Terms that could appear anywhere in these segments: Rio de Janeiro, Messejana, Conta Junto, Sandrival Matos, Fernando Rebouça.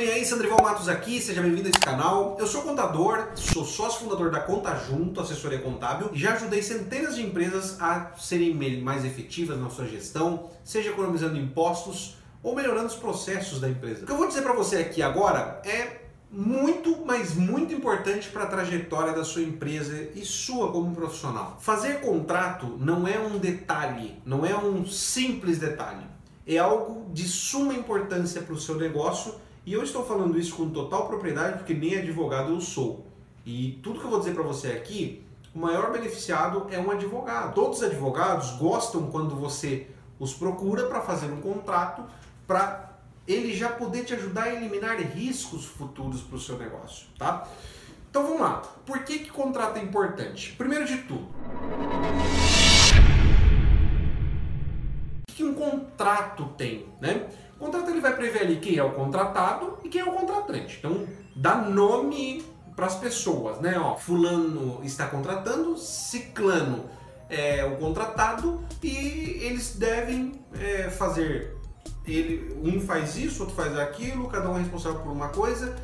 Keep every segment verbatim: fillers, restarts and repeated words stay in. bem aí? Sandrival Matos aqui, seja bem-vindo a esse canal. Eu sou contador, sou sócio fundador da Conta Junto, assessoria contábil, e já ajudei centenas de empresas a serem mais efetivas na sua gestão, seja economizando impostos ou melhorando os processos da empresa. O que eu vou dizer para você aqui agora é muito, mas muito importante para a trajetória da sua empresa e sua como profissional. Fazer contrato não é um detalhe, não é um simples detalhe. É algo de suma importância para o seu negócio, e eu estou falando isso com total propriedade porque nem advogado eu sou. E tudo que eu vou dizer para você aqui, o maior beneficiado é um advogado. Todos os advogados gostam quando você os procura para fazer um contrato, para ele já poder te ajudar a eliminar riscos futuros para o seu negócio, tá? Então vamos lá. Por que que contrato é importante? Primeiro de tudo, um contrato tem, né? O contrato ele vai prever ali quem é o contratado e quem é o contratante. Então dá nome para as pessoas, né? Ó, fulano está contratando, ciclano é o contratado, e eles devem é, fazer, ele um faz isso, outro faz aquilo, cada um é responsável por uma coisa.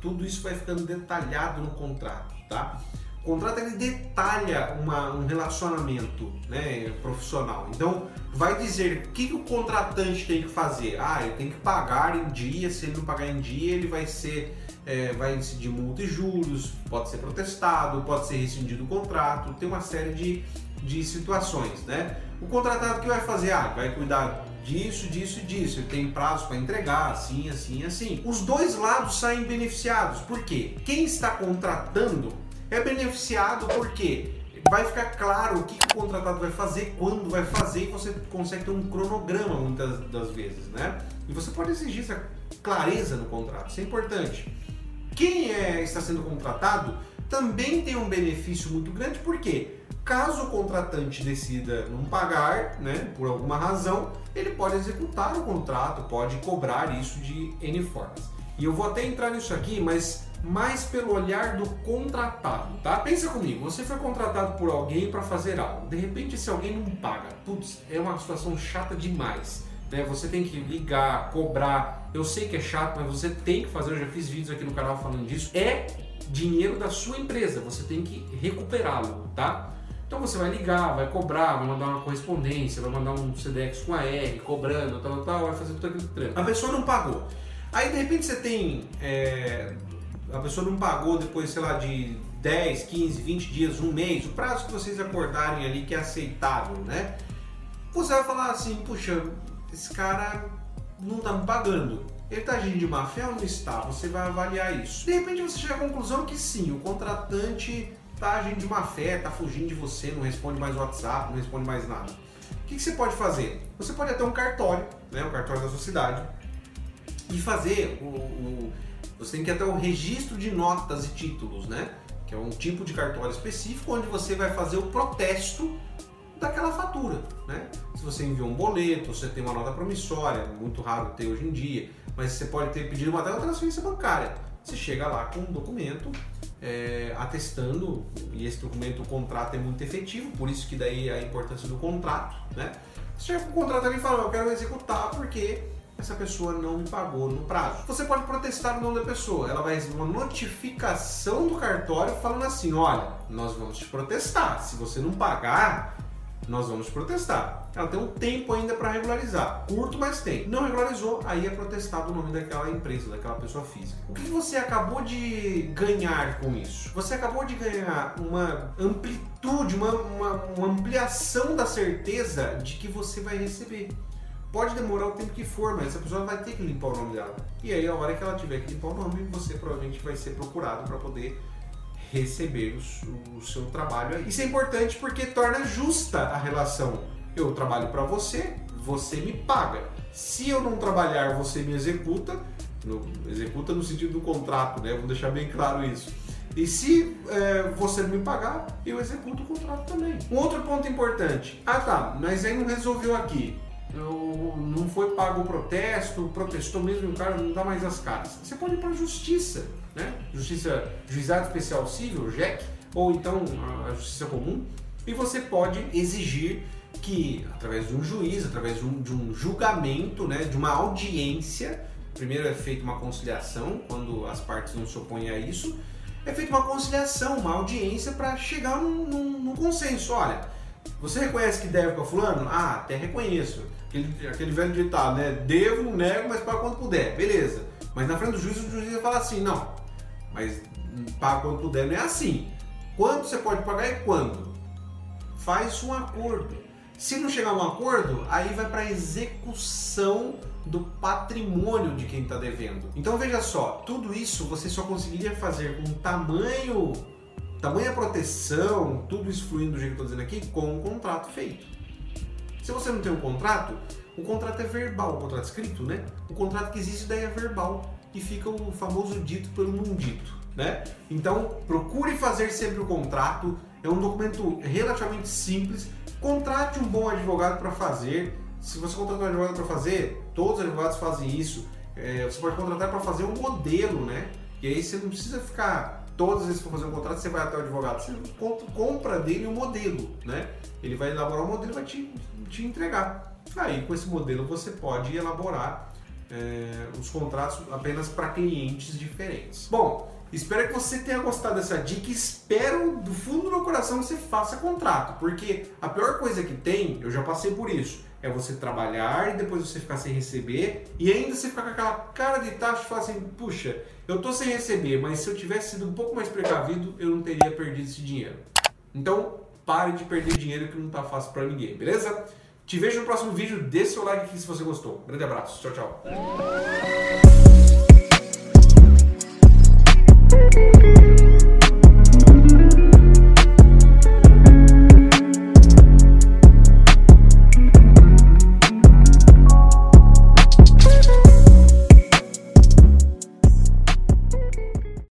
Tudo isso vai ficando detalhado no contrato, tá? O contrato ele detalha uma, um relacionamento, né, profissional. Então vai dizer o que, que o contratante tem que fazer. Ah, ele tem que pagar em dia, se ele não pagar em dia ele vai ser é, vai incidir multa e juros, pode ser protestado, pode ser rescindido o contrato, tem uma série de, de situações, né? O contratado que vai fazer? Ah, vai cuidar disso, disso e disso, ele tem prazo para entregar, assim, assim, assim. Os dois lados saem beneficiados, porque quem está contratando é beneficiado porque vai ficar claro o que o contratado vai fazer, quando vai fazer, e você consegue ter um cronograma muitas das vezes, né? E você pode exigir essa clareza no contrato, isso é importante. Quem é, está sendo contratado também tem um benefício muito grande, porque caso o contratante decida não pagar, né, por alguma razão, ele pode executar o contrato, pode cobrar isso de N formas. E eu vou até entrar nisso aqui, mas mais pelo olhar do contratado, tá? Pensa comigo, você foi contratado por alguém para fazer algo. De repente, se alguém não paga, putz, é uma situação chata demais, né? Você tem que ligar, cobrar. Eu sei que é chato, mas você tem que fazer. Eu já fiz vídeos aqui no canal falando disso. É dinheiro da sua empresa, você tem que recuperá-lo, tá? Então você vai ligar, vai cobrar, vai mandar uma correspondência, vai mandar um Sedex com a R, cobrando, tal, tal, tal, vai fazer tudo aquilo trânsito. A pessoa não pagou. Aí de repente você tem... É... A pessoa não pagou depois, sei lá, de dez, quinze, vinte dias, um mês, o prazo que vocês acordarem ali que é aceitável, né? Você vai falar assim, puxa, esse cara não tá me pagando, ele tá agindo de má fé ou não está? Você vai avaliar isso. De repente você chega à conclusão que sim, o contratante tá agindo de má fé, tá fugindo de você, não responde mais WhatsApp, não responde mais nada. O que, que você pode fazer? Você pode até um cartório, né, o cartório da sua cidade, e fazer o... o Você tem que até o registro de notas e títulos, né? Que é um tipo de cartório específico onde você vai fazer o protesto daquela fatura, né? Se você enviou um boleto, você tem uma nota promissória, muito raro ter hoje em dia, mas você pode ter pedido uma transferência bancária. Você chega lá com um documento é, atestando, e esse documento, o contrato é muito efetivo, por isso que daí a importância do contrato, né? Você chega com o contrato ali e fala, eu quero executar porque... essa pessoa não me pagou no prazo. Você pode protestar o nome da pessoa, ela vai receber uma notificação do cartório falando assim, olha, nós vamos te protestar, se você não pagar, nós vamos te protestar. Ela tem um tempo ainda para regularizar, curto, mas tem. Não regularizou, aí é protestado o nome daquela empresa, daquela pessoa física. O que você acabou de ganhar com isso? Você acabou de ganhar uma amplitude, uma, uma, uma ampliação da certeza de que você vai receber. Pode demorar o tempo que for, mas essa pessoa vai ter que limpar o nome dela. E aí, a hora que ela tiver que limpar o nome, você provavelmente vai ser procurado para poder receber o, o seu trabalho aí. Isso é importante porque torna justa a relação. Eu trabalho para você, você me paga. Se eu não trabalhar, você me executa. No, executa no sentido do contrato, né? Vou deixar bem claro isso. E se é, você não me pagar, eu executo o contrato também. Um outro ponto importante. Ah, tá, mas aí não resolveu aqui. Eu, não foi pago o protesto, protestou mesmo e o cara não dá mais as caras. Você pode ir para a justiça, né? Justiça, Juizado Especial Civil, J E C, ou então a Justiça Comum, e você pode exigir que, através de um juiz, através de um, de um julgamento, né, de uma audiência, primeiro é feita uma conciliação, quando as partes não se opõem a isso, é feita uma conciliação, uma audiência para chegar num, num, num consenso. Olha, você reconhece que deve para fulano? Ah, até reconheço. Aquele, aquele velho ditado, né? Devo, nego, mas pago quando puder. Beleza. Mas na frente do juiz, o juiz vai falar assim, não, mas pago quando puder não é assim. Quanto você pode pagar e quando? Faz um acordo. Se não chegar a um acordo, aí vai para a execução do patrimônio de quem está devendo. Então veja só, tudo isso você só conseguiria fazer com tamanho, tamanha proteção, tudo isso fluindo do jeito que eu estou dizendo aqui, com um contrato feito. Se você não tem um contrato, o contrato é verbal, o contrato escrito, né? O contrato que existe daí é verbal e fica o famoso dito pelo não dito, né? Então procure fazer sempre o contrato, é um documento relativamente simples, contrate um bom advogado para fazer. Se você contratar um advogado para fazer, todos os advogados fazem isso. É, você pode contratar para fazer um modelo, né? E aí você não precisa ficar, todas as vezes que for fazer um contrato, você vai até o advogado. Você compra dele um modelo, né? Ele vai elaborar um modelo e vai te, te entregar. Aí com esse modelo você pode elaborar é, os contratos apenas para clientes diferentes. Bom, espero que você tenha gostado dessa dica e espero do fundo do meu coração que você faça contrato, porque a pior coisa que tem, eu já passei por isso, é você trabalhar e depois você ficar sem receber e ainda você ficar com aquela cara de tacho e falar assim, puxa, eu tô sem receber, mas se eu tivesse sido um pouco mais precavido, eu não teria perdido esse dinheiro. Então, pare de perder dinheiro que não tá fácil pra ninguém, beleza? Te vejo no próximo vídeo, dê seu like aqui se você gostou. Grande abraço, tchau, tchau.